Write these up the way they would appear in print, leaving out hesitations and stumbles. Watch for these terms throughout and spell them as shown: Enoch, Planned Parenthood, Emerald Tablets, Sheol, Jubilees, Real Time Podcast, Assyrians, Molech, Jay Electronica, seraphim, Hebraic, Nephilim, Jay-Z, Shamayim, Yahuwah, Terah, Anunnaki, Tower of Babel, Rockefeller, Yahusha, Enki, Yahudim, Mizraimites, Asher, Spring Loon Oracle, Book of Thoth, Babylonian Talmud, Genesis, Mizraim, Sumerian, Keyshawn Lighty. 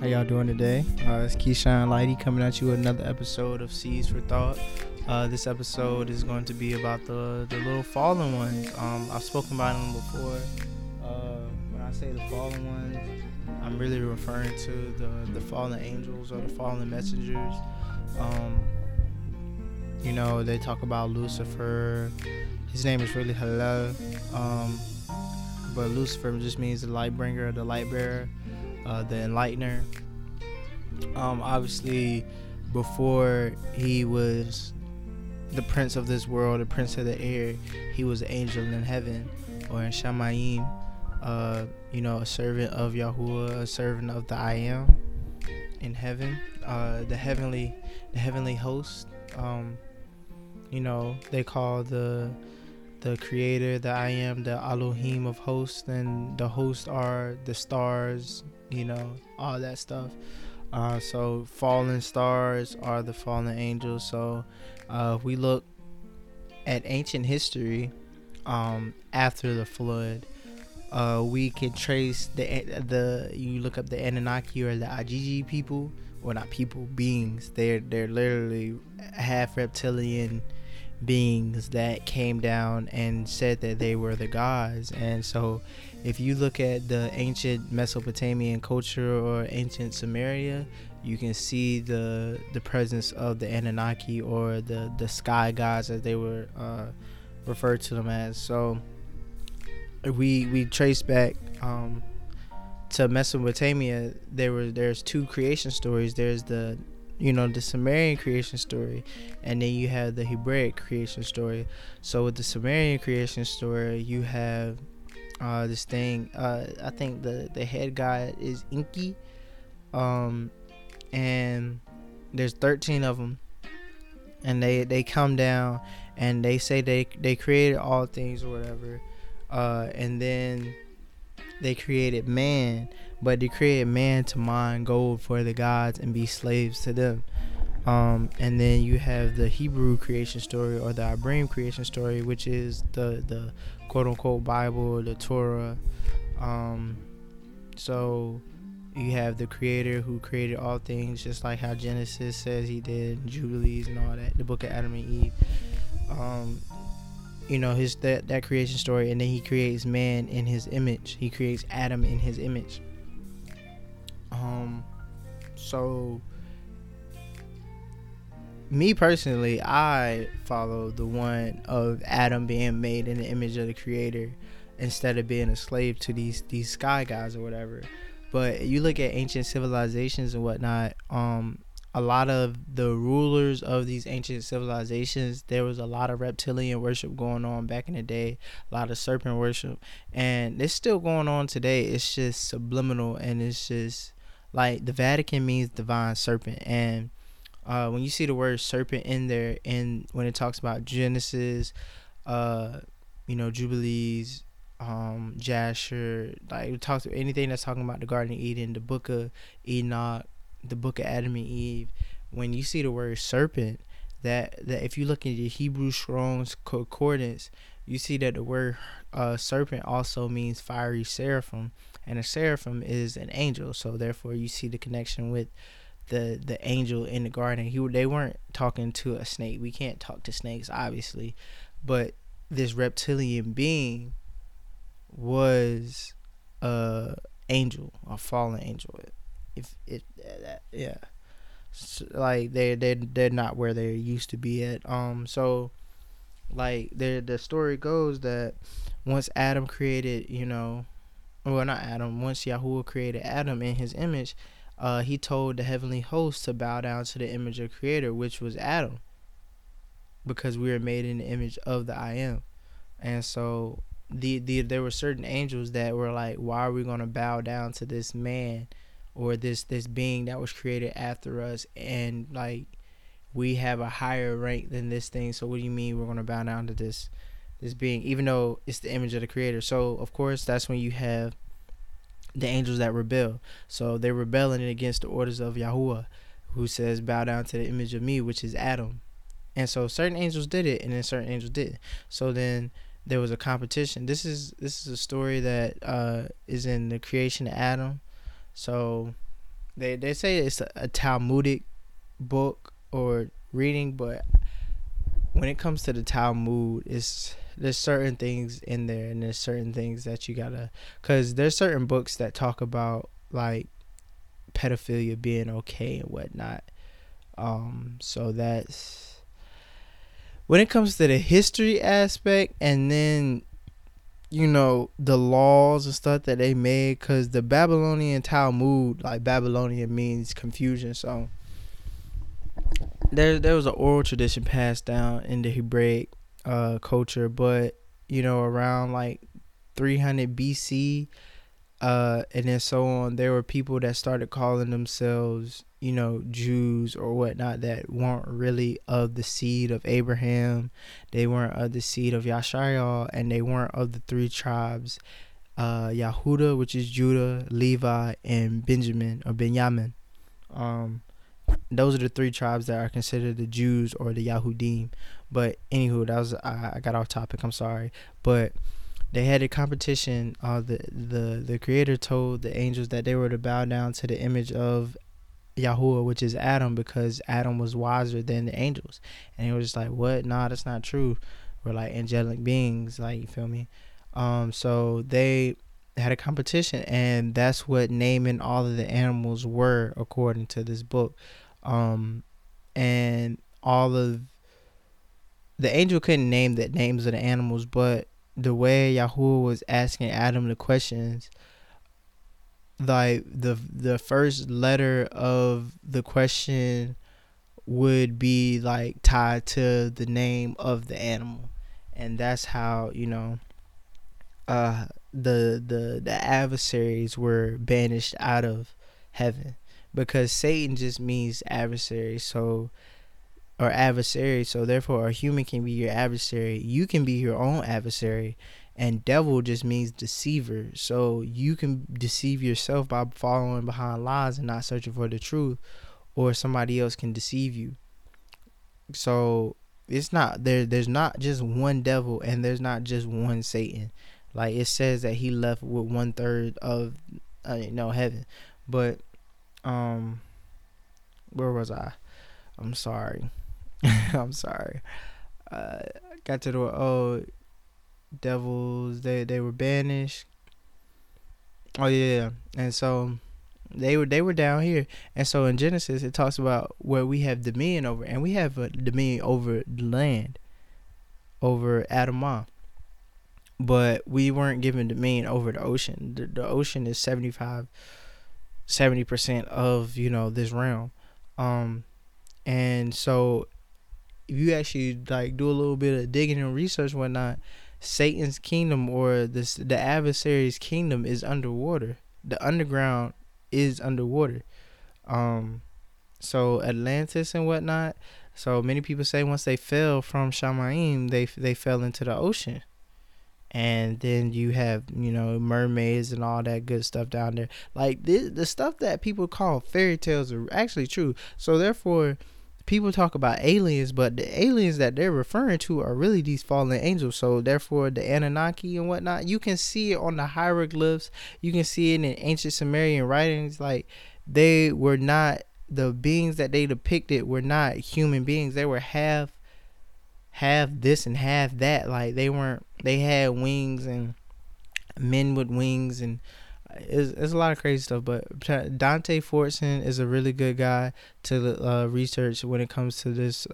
How y'all doing today? It's Keyshawn Lighty coming at you with another episode of Seeds for Thought. This episode is going to be about the little fallen ones. I've spoken about them before. When I say the fallen ones, I'm really referring to the fallen angels or the fallen messengers. You know, they talk about Lucifer. His name is really Halal. But Lucifer just means the light bringer, the light bearer. The Enlightener. Obviously, before he was the prince of this world, the prince of the air, he was an angel in heaven or in Shamayim, a servant of Yahuwah, a servant of the I Am in heaven, the heavenly host. They call the creator, the I Am, the Elohim of hosts, and the hosts are the stars, all that stuff. So fallen stars are the fallen angels. So if we look at ancient history, after the flood, we can trace the you look up the Anunnaki or the Ajiji people, or not people, beings. They're literally half reptilian beings that came down and said that they were the gods. And so if you look at the ancient Mesopotamian culture or ancient Sumeria, you can see the presence of the Anunnaki or the sky gods, as they were referred to them as. So we trace back to Mesopotamia. There's two creation stories. There's the Sumerian creation story, and then you have the Hebraic creation story. So with the Sumerian creation story, you have this thing, I think the head god is Enki, and there's 13 of them, and they come down and they say they created all things or whatever, and then they created man, but they created man to mine gold for the gods and be slaves to them. And then you have the Hebrew creation story, or the Abraham creation story, which is the quote-unquote Bible, the Torah. So you have the creator who created all things, just like how Genesis says he did, Jubilees and all that, the book of Adam and Eve. His that creation story, and then he creates man in his image. He creates Adam in his image. So me personally, I follow the one of Adam being made in the image of the creator instead of being a slave to these sky guys or whatever. But you look at ancient civilizations and whatnot, a lot of the rulers of these ancient civilizations, there was a lot of reptilian worship going on back in the day, a lot of serpent worship, and it's still going on today. It's just subliminal, and it's just like the Vatican means divine serpent. And when you see the word serpent in there, and when it talks about Genesis, Jubilees, Jasher, like it talks about anything that's talking about the Garden of Eden, the Book of Enoch, the Book of Adam and Eve, when you see the word serpent, that if you look at your Hebrew Strong's concordance, you see that the word serpent also means fiery seraphim, and a seraphim is an angel. So therefore you see the connection with the angel in the garden. They weren't talking to a snake. We can't talk to snakes, obviously, but this reptilian being was an angel, a fallen angel. They're not where they used to be at. So like the story goes that once Adam created, once Yahuwah created Adam in his image, he told the heavenly host to bow down to the image of creator, which was Adam, because we were made in the image of the I Am. And so there were certain angels that were like, why are we going to bow down to this man, or this being that was created after us, and like we have a higher rank than this thing? So what do you mean we're gonna bow down to this being, even though it's the image of the creator? So of course that's when you have the angels that rebel. So they're rebelling against the orders of Yahuwah, who says bow down to the image of me, which is Adam. And so certain angels did it, and then certain angels didn't. So then there was a competition. This is a story that is in the creation of Adam. So They say it's a Talmudic book or reading, but when it comes to the Talmud, there's certain things in there, and there's certain things that you gotta, because there's certain books that talk about like pedophilia being okay and whatnot. So that's when it comes to the history aspect, and then, you know, the laws and stuff that they made, because the Babylonian Talmud, like Babylonian means confusion. So there was an oral tradition passed down in the Hebraic culture, but you know, around like 300 BC and then so on, there were people that started calling themselves, you know, Jews or whatnot, that weren't really of the seed of Abraham, they weren't of the seed of Yahusha, and they weren't of the three tribes, Yehuda, which is Judah, Levi, and Benjamin. Those are the three tribes that are considered the Jews or the Yahudim. But anywho, that was, I got off topic, I'm sorry. But they had a competition. The creator told the angels that they were to bow down to the image of Yahuwah, which is Adam, because Adam was wiser than the angels. And he was just like, what? Nah, that's not true. We're like angelic beings, like, you feel me? So they had a competition, and that's what naming all of the animals were according to this book. And all of the angel couldn't name the names of the animals, but the way Yahuwah was asking Adam the questions, like the first letter of the question would be like tied to the name of the animal. And that's how, you know, the adversaries were banished out of heaven, because Satan just means adversary, so therefore a human can be your adversary, you can be your own adversary. And devil just means deceiver, so you can deceive yourself by following behind lies and not searching for the truth, or somebody else can deceive you. So it's not there's not just one devil, and there's not just one Satan. Like it says that he left with 1/3 of heaven. But where was I? I'm sorry. I'm sorry. Got to the devils, they were banished. Oh yeah. And so they were down here. And so in Genesis it talks about where we have dominion over, and we have a dominion over the land, over Adamah. But we weren't given dominion over the ocean. The ocean is 70% of, you know, this realm. And so if you actually like do a little bit of digging and research and whatnot, Satan's kingdom, or the adversary's kingdom, is underwater. The underground is underwater. So Atlantis and whatnot. So many people say once they fell from Shamayim, they fell into the ocean. And then you have, you know, mermaids and all that good stuff down there. Like the stuff that people call fairy tales are actually true. So therefore, people talk about aliens, but the aliens that they're referring to are really these fallen angels. So therefore, the Anunnaki and whatnot, you can see it on the hieroglyphs. You can see it in ancient Sumerian writings. Like they were not, the beings that they depicted were not human beings. They were half this and half that. Like they had wings, and men with wings, and it's a lot of crazy stuff. But Dante Fortson is a really good guy to research when it comes to this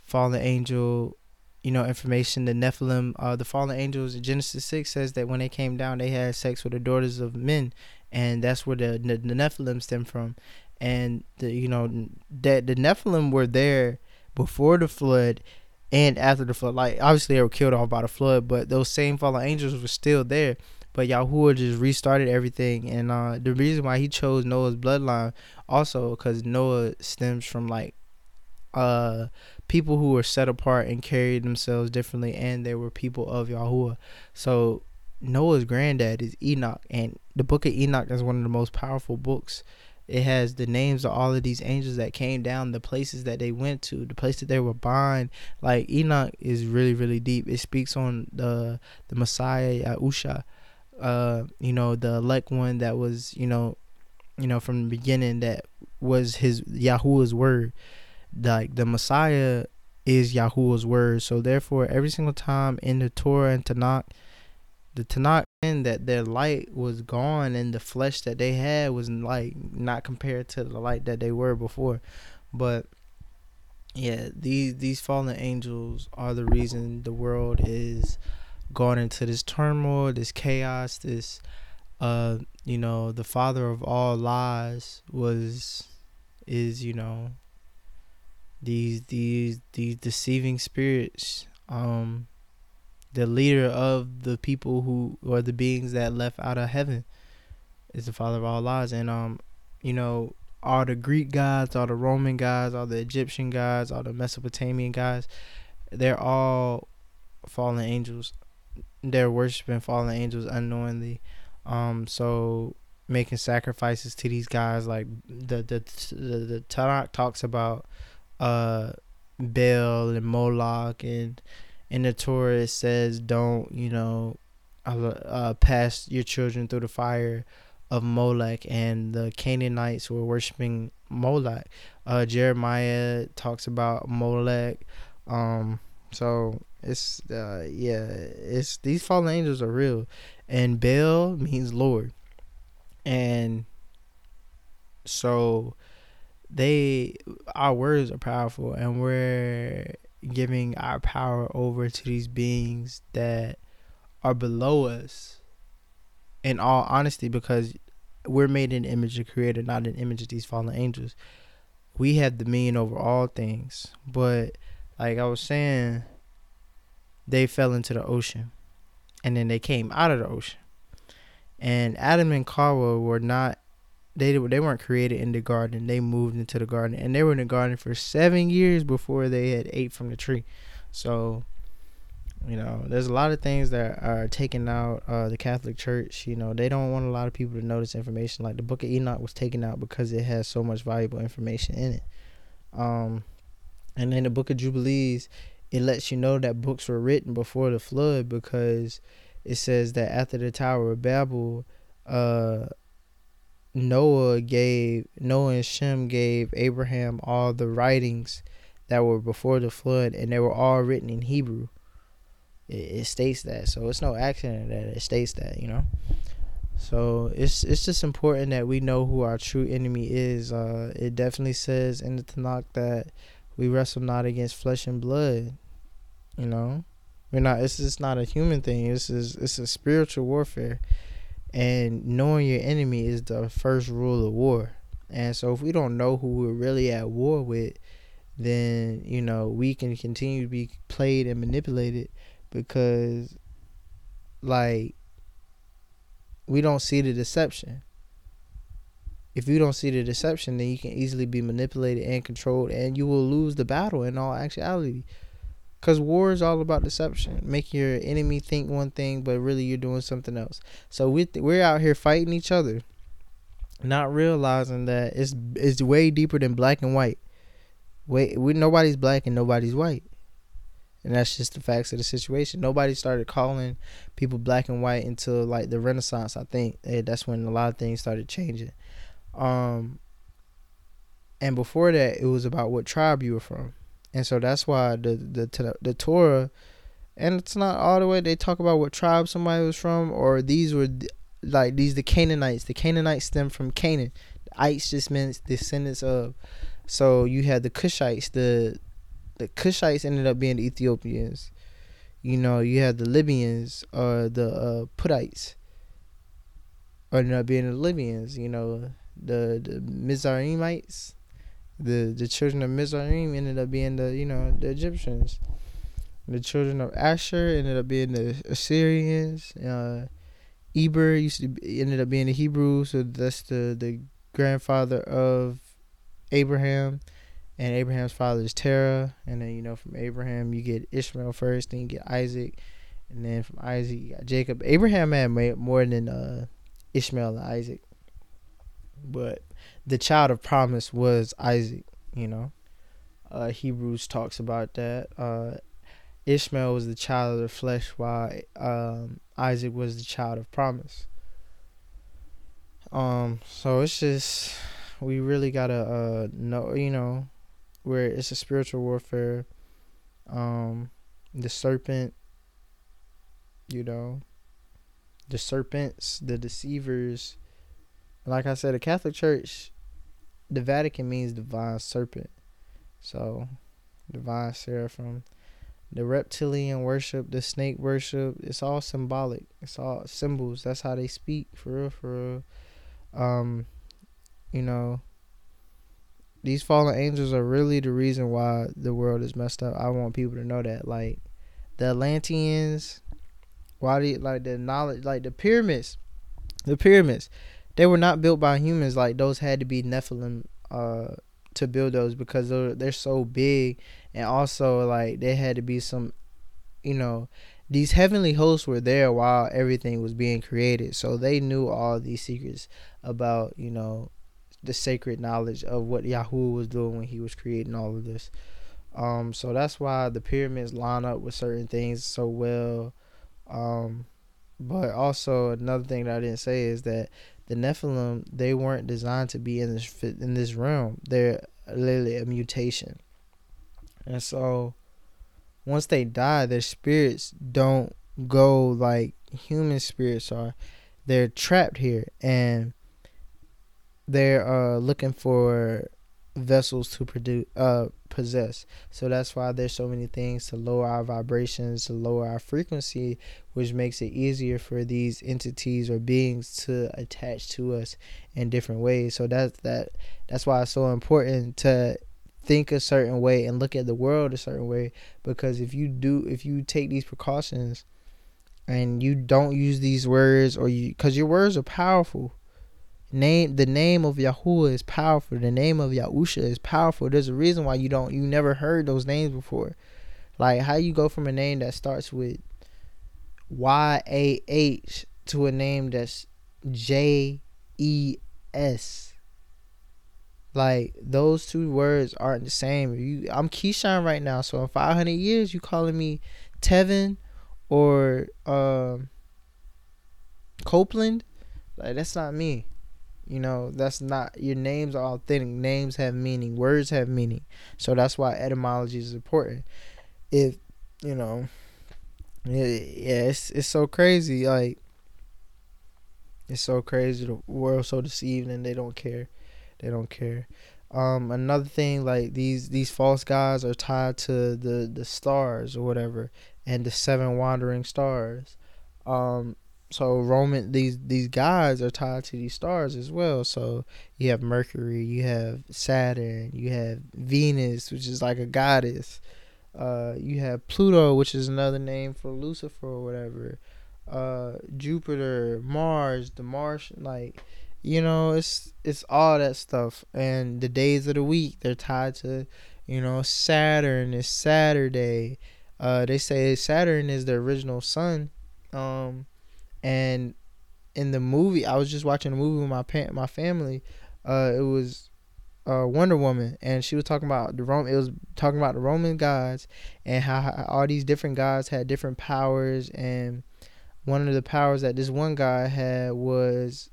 fallen angel, you know, information. The Nephilim, the fallen angels in Genesis 6 says that when they came down, they had sex with the daughters of men, and that's where the Nephilim stem from. And the Nephilim were there before the flood and after the flood. Like obviously they were killed off by the flood, but those same fallen angels were still there. But Yahuwah just restarted everything. And the reason why he chose Noah's bloodline also, because Noah stems from like people who were set apart and carried themselves differently, and they were people of Yahuwah. So Noah's granddad is Enoch, and the book of Enoch is one of the most powerful books. It has the names of all of these angels that came down, the places that they went to, the place that they were bound. Like Enoch is really, really deep. It speaks on the Messiah Yahusha, the elect one that was, you know, you know, from the beginning, that was his, Yahuwah's word. Like the Messiah is Yahuwah's word. So therefore, every single time in the Torah and Tanakh, the Tanakh meant that their light was gone, and the flesh that they had was like not compared to the light that they were before. But yeah, these fallen angels are the reason the world is gone into this turmoil, this chaos, this you know, the father of all lies is, you know, these deceiving spirits, the leader of the people who are the beings that left out of heaven is the father of all lies. And you know, all the Greek gods, all the Roman gods, all the Egyptian gods, all the Mesopotamian gods, they're all fallen angels. They're worshiping fallen angels unknowingly, so making sacrifices to these guys. Like the Tanakh talks about Baal and Molech, and in the Torah it says, don't, you know, pass your children through the fire of Molech. And the Canaanites were worshiping Molech. Jeremiah talks about Molech. So it's yeah, it's, these fallen angels are real. And Baal means Lord, and so our words are powerful, and we're giving our power over to these beings that are below us, in all honesty, because we're made in the image of Creator, not in the image of these fallen angels. We have dominion over all things. But like I was saying, they fell into the ocean, and then they came out of the ocean. And Adam and Hawa were not, they weren't created in the garden. They moved into the garden, and they were in the garden for 7 years before they had ate from the tree. So, you know, there's a lot of things that are taken out. The Catholic Church, you know, they don't want a lot of people to know this information. Like the Book of Enoch was taken out because it has so much valuable information in it. And then the Book of Jubilees, it lets you know that books were written before the flood, because it says that after the Tower of Babel, Noah and Shem gave Abraham all the writings that were before the flood, and they were all written in Hebrew. It states that, so it's no accident that it states that, you know. So it's just important that we know who our true enemy is. It definitely says in the Tanakh that we wrestle not against flesh and blood. You know, we're not. It's just not a human thing. It's a spiritual warfare, and knowing your enemy is the first rule of war. And so, if we don't know who we're really at war with, then you know we can continue to be played and manipulated, because, like, we don't see the deception. If you don't see the deception, then you can easily be manipulated and controlled, and you will lose the battle in all actuality. Because war is all about deception. Make your enemy think one thing, but really you're doing something else. So we're out here fighting each other, not realizing that it's way deeper than black and white. Nobody's black and nobody's white. And that's just the facts of the situation. Nobody started calling people black and white until, like, the Renaissance, I think. That's when a lot of things started changing. And before that, it was about what tribe you were from. And so that's why the Torah, and it's not all the way, they talk about what tribe somebody was from, or these were the Canaanites. The Canaanites stem from Canaan. The ites just means descendants of. So you had the Cushites. The Cushites ended up being the Ethiopians. You know, you had the Libyans, or the Puttites ended up being the Libyans. You know, the Mizraimites, the children of Mizraim ended up being the Egyptians. The children of Asher ended up being the Assyrians. Eber ended up being the Hebrews. So that's the grandfather of Abraham, and Abraham's father is Terah. And then, you know, from Abraham you get Ishmael first, then you get Isaac, and then from Isaac you got Jacob. Abraham had more than Ishmael and Isaac, but the child of promise was Isaac, you know. Hebrews talks about that. Ishmael was the child of the flesh, while Isaac was the child of promise. So it's just, we really gotta know, you know, where it's a spiritual warfare. The serpent, you know, the serpents, the deceivers. Like I said, the Catholic Church, the Vatican means divine serpent. So, divine seraphim. The reptilian worship, the snake worship, it's all symbolic. It's all symbols. That's how they speak, for real, for real. You know, these fallen angels are really the reason why the world is messed up. I want people to know that. Like, the Atlanteans, why do you, like, the knowledge, like, the pyramids, they were not built by humans. Like, those had to be Nephilim to build those, because they're so big. And also, like, there had to be some, you know, these heavenly hosts were there while everything was being created. So they knew all these secrets about, you know, the sacred knowledge of what Yahuwah was doing when he was creating all of this. So that's why the pyramids line up with certain things so well. But also, another thing that I didn't say is that the Nephilim, they weren't designed to be in this realm. They're literally a mutation. And so once they die, their spirits don't go like human spirits are. They're trapped here, and they're looking for vessels to produce, possess. So that's why there's so many things to lower our vibrations, to lower our frequency, which makes it easier for these entities or beings to attach to us in different ways. So that's why it's so important to think a certain way and look at the world a certain way, because if you take these precautions and you don't use these words, or because your words are powerful. The name of Yahuwah is powerful. The name of Yahusha is powerful. There's a reason why you never heard those names before. Like, how you go from a name that starts with YAH to a name that's JES. Like, those two words aren't the same. I'm Keyshawn right now, so in 500 years, you calling me Tevin or Copeland? Like, that's not me. You know, that's not, your names are authentic. Names have meaning. Words have meaning. So that's why etymology is important. If, you know, yeah, it's so crazy. Like, it's so crazy. The world's so deceived, and they don't care. They don't care. Another thing, like, these false gods are tied to the stars or whatever, and the seven wandering stars. So these guys are tied to these stars as well. So you have Mercury, you have Saturn, you have Venus, which is like a goddess. You have Pluto, which is another name for Lucifer or whatever. Jupiter, Mars, the Martian, like, you know, it's all that stuff. And the days of the week, they're tied to, you know, Saturn is Saturday. They say Saturn is the original sun. And in the movie, I was just watching a movie with my family. It was Wonder Woman, and she was talking about the Roman gods, and how all these different gods had different powers. And one of the powers that this one guy had was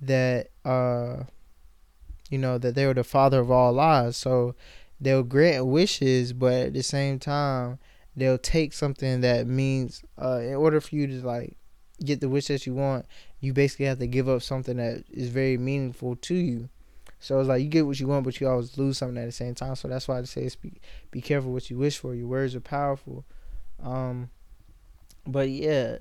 that you know, that they were the father of all lies. So they'll grant wishes, but at the same time, they'll take something that means in order for you to, like, get the wish that you want, you basically have to give up something that is very meaningful to you. So it's like you get what you want, but you always lose something at the same time. So that's why I say be careful what you wish for. Your words are powerful. But yeah,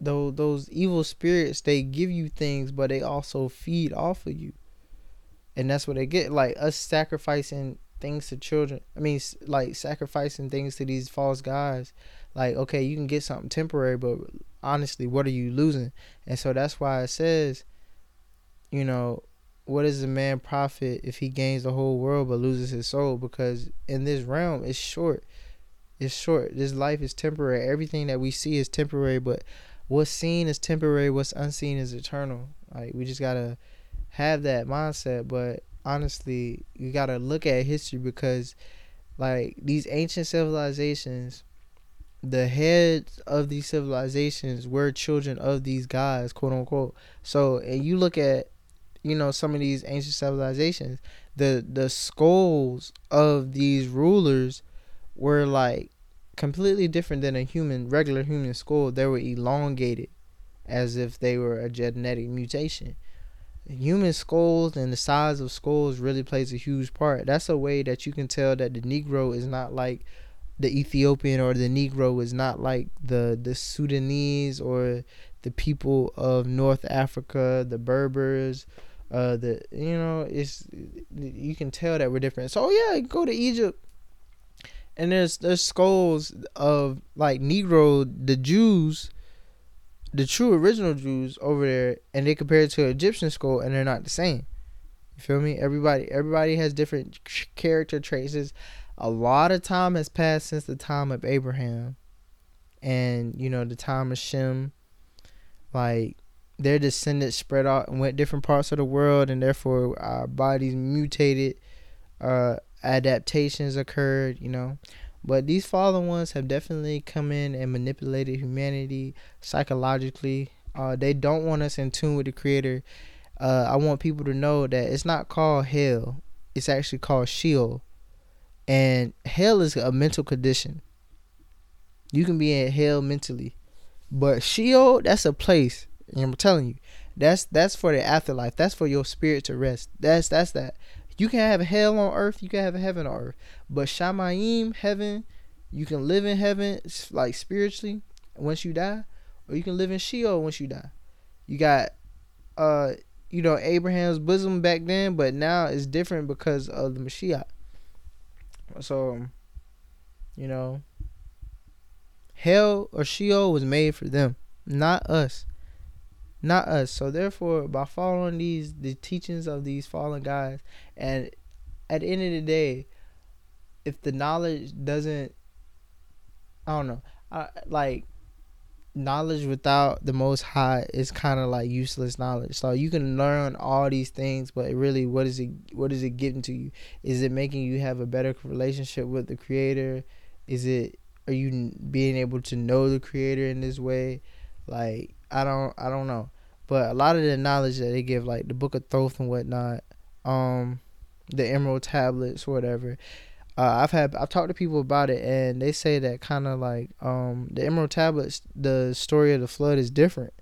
those evil spirits, they give you things, but they also feed off of you, and that's what they get. Like, us sacrificing things to children, I mean, like, sacrificing things to these false guys. Like, okay, you can get something temporary, but honestly, what are you losing? And so that's why it says, you know, what is a man profit if he gains the whole world but loses his soul? Because in this realm, it's short. It's short. This life is temporary. Everything that we see is temporary, but what's seen is temporary. What's unseen is eternal. Like, we just got to have that mindset. But honestly, you got to look at history, because, like, these ancient civilizations, the heads of these civilizations were children of these guys, quote unquote. So, and you look at, you know, some of these ancient civilizations, the skulls of these rulers were like completely different than a human, regular human skull. They were elongated as if they were a genetic mutation. Human skulls and the size of skulls really plays a huge part. That's a way that you can tell that the Negro is not like the Ethiopian, or the Negro is not like the Sudanese, or the people of North Africa, the Berbers, you can tell that we're different. So yeah, go to Egypt, and there's skulls of like Negro, the Jews, the true original Jews over there, and they compare it to an Egyptian skull, and they're not the same. You feel me? Everybody has different character traits. A lot of time has passed since the time of Abraham, and you know, the time of Shem. Like, their descendants spread out and went different parts of the world, and therefore our bodies mutated, adaptations occurred, you know. But these fallen ones have definitely come in and manipulated humanity psychologically. They don't want us in tune with the Creator. I want people to know that it's not called hell. It's actually called Sheol. And hell is a mental condition. You can be in hell mentally. But Sheol, that's a place. And I'm telling you, that's for the afterlife. That's for your spirit to rest. That's that. You can have hell on earth, you can have heaven on earth. But Shamayim, heaven, you can live in heaven, like spiritually, once you die, or you can live in Sheol once you die. You got, Abraham's bosom back then, but now it's different because of the Mashiach. So, you know, hell or Sheol was made for them, not us. Not us. So therefore, by following the teachings of these fallen guys, and at the end of the day, if the knowledge doesn't, knowledge without the Most High is kind of like useless knowledge. So you can learn all these things, but really, what is it getting to you? Is it making you have a better relationship with the Creator? Are you being able to know the Creator in this way? Like, I don't know. But a lot of the knowledge that they give, like the Book of Thoth and whatnot, the Emerald Tablets, whatever, I've talked to people about it, and they say that kind of like the Emerald Tablets, the story of the flood is different.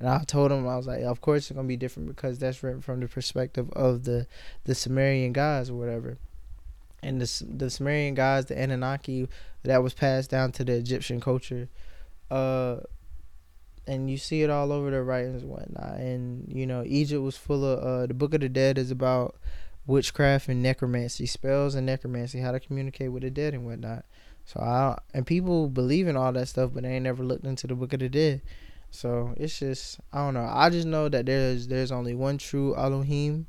And I told them, I was like, of course it's gonna be different, because that's written from the perspective of the Sumerian gods or whatever. And the Sumerian gods, the Anunnaki, that was passed down to the Egyptian culture. And you see it all over the writings and whatnot. And, you know, Egypt was full of... the Book of the Dead is about witchcraft and necromancy. Spells and necromancy. How to communicate with the dead and whatnot. So, people believe in all that stuff, but they ain't never looked into the Book of the Dead. So, it's just... I don't know. I just know that there's only one true Elohim.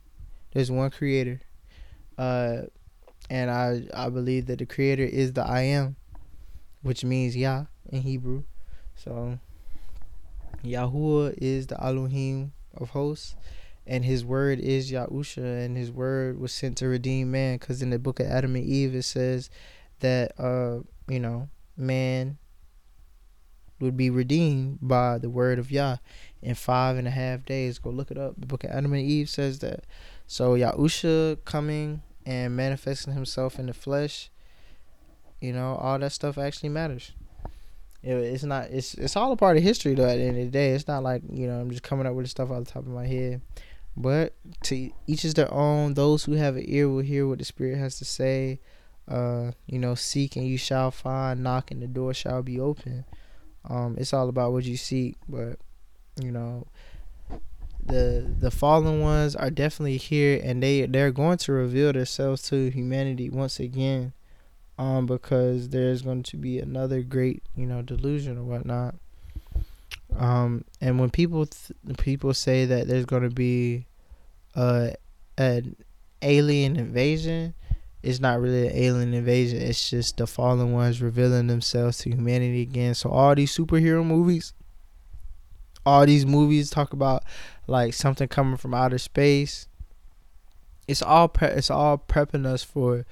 There's one Creator. And I believe that the Creator is the I Am. Which means Yah in Hebrew. So... Yahuwah is the Elohim of hosts, and his word is Yahusha, and his word was sent to redeem man, because in the book of Adam and Eve it says that man would be redeemed by the word of Yah in 5.5 days. Go look it up. The book of Adam and Eve says that. So Yahusha coming and manifesting himself in the flesh, all that stuff actually matters. It's not. It's all a part of history, though. At the end of the day, it's not like I'm just coming up with stuff off the top of my head. But to each is their own. Those who have an ear will hear what the Spirit has to say. Seek and you shall find. Knock and the door shall be open. It's all about what you seek. But the fallen ones are definitely here, and they're going to reveal themselves to humanity once again. Because there's going to be another great, delusion or whatnot. And when people say that there's going to be an alien invasion, it's not really an alien invasion. It's just the fallen ones revealing themselves to humanity again. So all these superhero movies, all these movies talk about like something coming from outer space. It's all prepping us for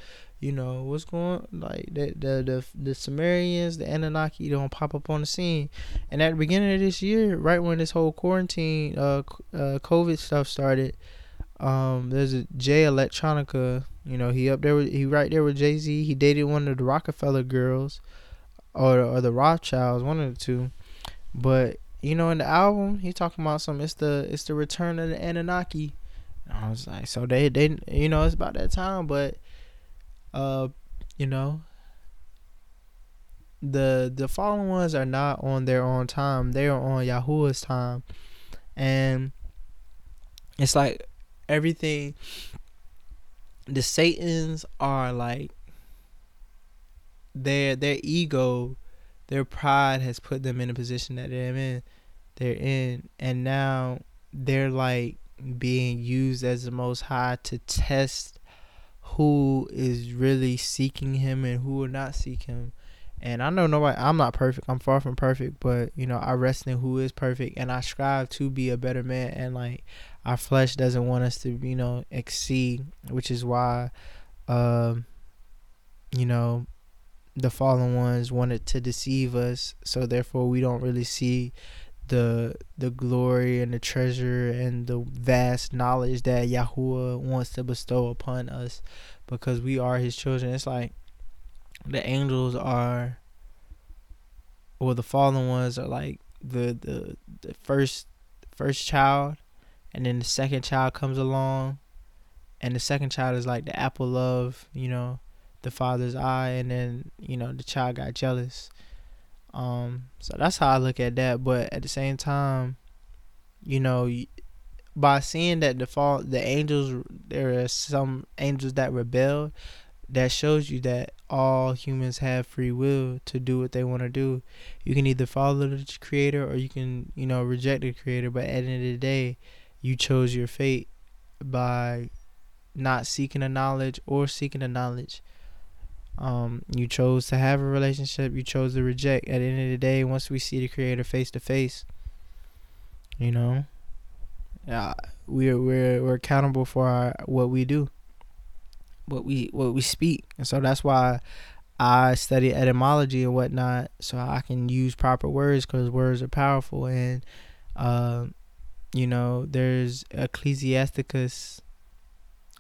You know what's going, like the Sumerians, the Anunnaki don't pop up on the scene. And at the beginning of this year, right when this whole quarantine COVID stuff started, there's a Jay Electronica. You know, he up there with, he right there with Jay-Z. He dated one of the Rockefeller girls, or the Rothschilds, one of the two. But you know, in the album, he talking about something. It's the return of the Anunnaki. And I was like, so they you know, it's about that time. But you know, the fallen ones are not on their own time. They are on Yahuwah's time, and it's like everything. The Satans are like their ego. Their pride has put them in a position that they're in, and now they're like being used as the Most High to test who is really seeking Him and who will not seek Him. And I know nobody. I'm not perfect. I'm far from perfect, but you know, I rest in who is perfect, and I strive to be a better man. And like our flesh doesn't want us to, you know, exceed, which is why, you know, the fallen ones wanted to deceive us, so therefore we don't really see the glory and the treasure and the vast knowledge that Yahuwah wants to bestow upon us, because we are His children. It's like the angels are, or the fallen ones are like the first child, and then the second child comes along, and the second child is like the apple of, you know, the father's eye, and then, you know, the child got jealous. So that's how I look at that. But at the same time, you know, by seeing that the angels, there are some angels that rebelled, that shows you that all humans have free will to do what they want to do. You can either follow the Creator, or you can, you know, reject the Creator. But at the end of the day, you chose your fate by not seeking the knowledge or seeking the knowledge. You chose to have a relationship, you chose to reject. At the end of the day, once we see the Creator face to face, you know, we're accountable for what we do, what we speak. And so that's why I study etymology and whatnot, so I can use proper words, because words are powerful. And you know, there's Ecclesiasticus.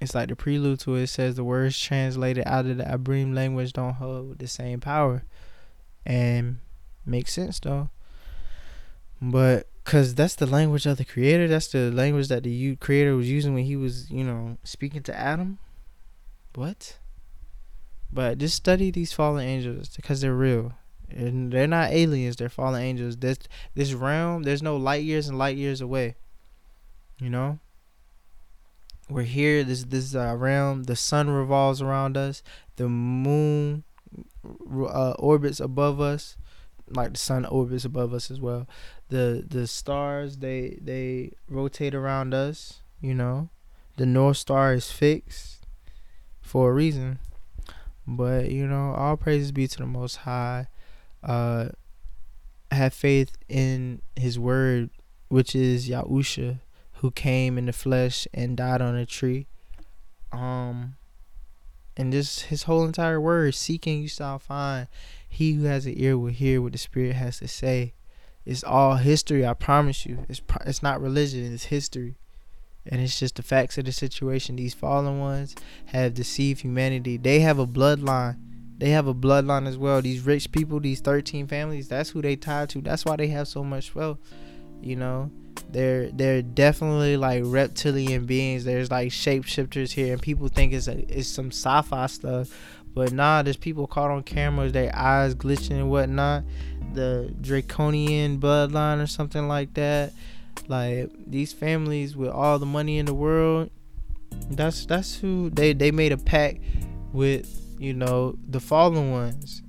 It's like the prelude to it. It says the words translated out of the Abraham language don't hold the same power. And makes sense though. But because that's the language of the Creator. That's the language that the Creator was using when He was, you know, speaking to Adam. What? But just study these fallen angels, because they're real. And they're not aliens. They're fallen angels. This realm, there's no light years and light years away. You know? We're here. This is our realm. The sun revolves around us. The moon orbits above us, like the sun orbits above us as well. The stars they rotate around us. You know, the North Star is fixed for a reason. But you know, all praises be to the Most High. Have faith in His word, which is Yahusha, who came in the flesh and died on a tree, and just His whole entire word. Seeking you shall find. He who has an ear will hear what the Spirit has to say. It's all history, I promise you. It's not religion, it's history, and it's just the facts of the situation. These fallen ones have deceived humanity. They have a bloodline as well. These rich people, these 13 families, that's who they tied to. That's why they have so much wealth. You know, they're definitely like reptilian beings. There's like shapeshifters here, and people think it's some sci-fi stuff, but nah, there's people caught on cameras, their eyes glitching and whatnot. The draconian bloodline or something like that. Like these families with all the money in the world, that's who they made a pact with, you know, the fallen ones,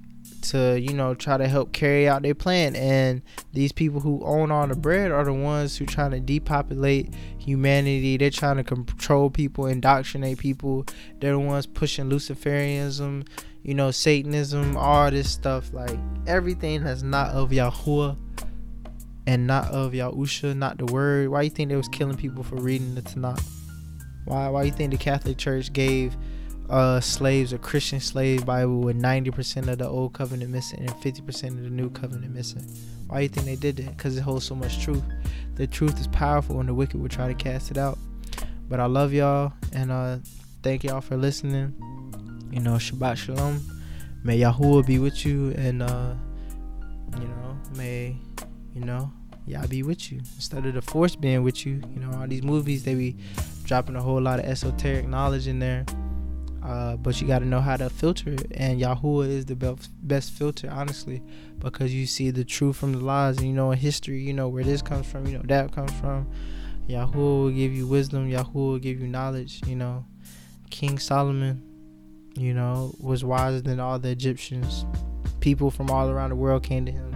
to, you know, try to help carry out their plan. And these people who own all the bread are the ones who trying to depopulate humanity. They're trying to control people, indoctrinate people. They're the ones pushing Luciferianism, you know, Satanism, all this stuff, like everything that's not of Yahuwah and not of Yahusha, not the word. Why you think they was killing people for reading the Tanakh? Why you think the Catholic Church gave slaves, a Christian slave Bible with 90% of the old covenant missing and 50% of the new covenant missing. Why you think they did that? Because it holds so much truth. The truth is powerful and the wicked will try to cast it out. But I love y'all, and thank y'all for listening. You know, Shabbat Shalom. May Yahuwah be with you, and y'all be with you instead of the force being with you. You know, all these movies, they be dropping a whole lot of esoteric knowledge in there. But you got to know how to filter it, and Yahuwah is the best filter, honestly, because you see the truth from the lies, and you know in history, you know where this comes from, you know that comes from. Yahuwah will give you wisdom. Yahuwah will give you knowledge. You know, King Solomon, you know, was wiser than all the Egyptians. People from all around the world came to him.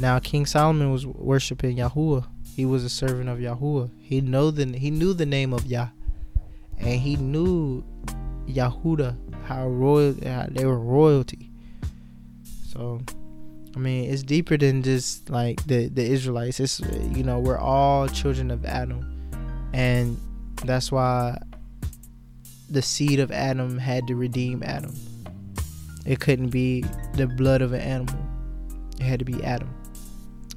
Now, King Solomon was worshiping Yahuwah. He was a servant of Yahuwah. He knew the name of Yah, and he knew Yahuda, how they were royalty. So, I mean, it's deeper than just like the Israelites. It's, you know, we're all children of Adam, and that's why the seed of Adam had to redeem Adam. It couldn't be the blood of an animal. It had to be Adam.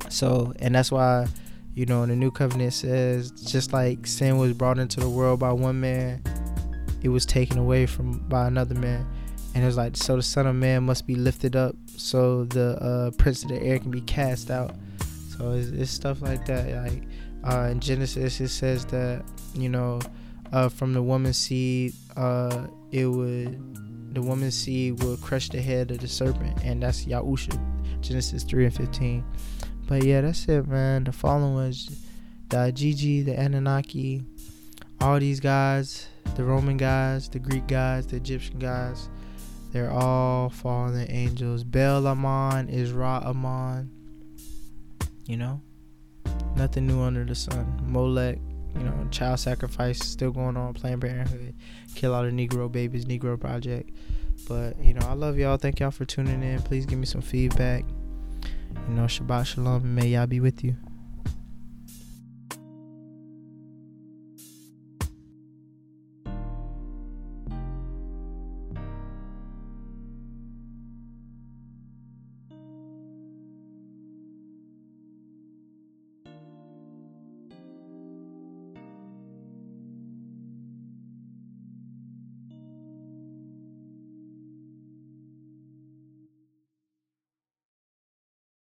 So, and that's why, you know, the new covenant says, just like sin was brought into the world by one man, it was taken away from by another man. And it was like, so the Son of Man must be lifted up, so the prince of the air can be cast out. So it's stuff like that. Like in Genesis, it says that, you know, from the woman's seed, the woman's seed will crush the head of the serpent, and that's Yahusha. Genesis 3:15. But yeah, that's it, man. The following was the Gigi, the Anunnaki, all these guys, the Roman guys, the Greek guys, the Egyptian guys. They're all fallen angels. Baal Amon is Ra Amon. You know, nothing new under the sun. Molech, you know, child sacrifice still going on. Planned Parenthood, kill all the Negro babies, Negro Project. But, you know, I love y'all. Thank y'all for tuning in. Please give me some feedback. You know, Shabbat Shalom. May y'all be with you.